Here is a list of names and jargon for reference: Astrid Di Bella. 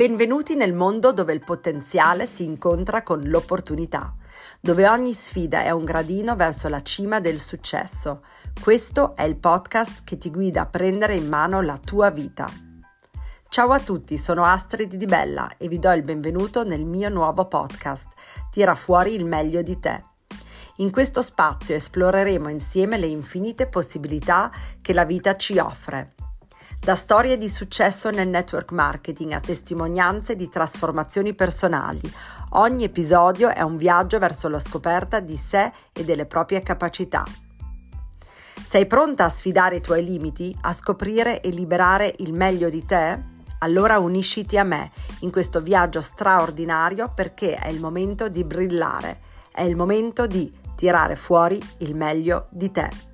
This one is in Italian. Benvenuti nel mondo dove il potenziale si incontra con l'opportunità, dove ogni sfida è un gradino verso la cima del successo. Questo è il podcast che ti guida a prendere in mano la tua vita. Ciao a tutti, sono Astrid Di Bella e vi do il benvenuto nel mio nuovo podcast, Tira fuori il meglio di te. In questo spazio esploreremo insieme le infinite possibilità che la vita ci offre. Da storie di successo nel network marketing a testimonianze di trasformazioni personali, ogni episodio è un viaggio verso la scoperta di sé e delle proprie capacità. Sei pronta a sfidare i tuoi limiti, a scoprire e liberare il meglio di te? Allora unisciti a me in questo viaggio straordinario, perché è il momento di brillare, è il momento di tirare fuori il meglio di te.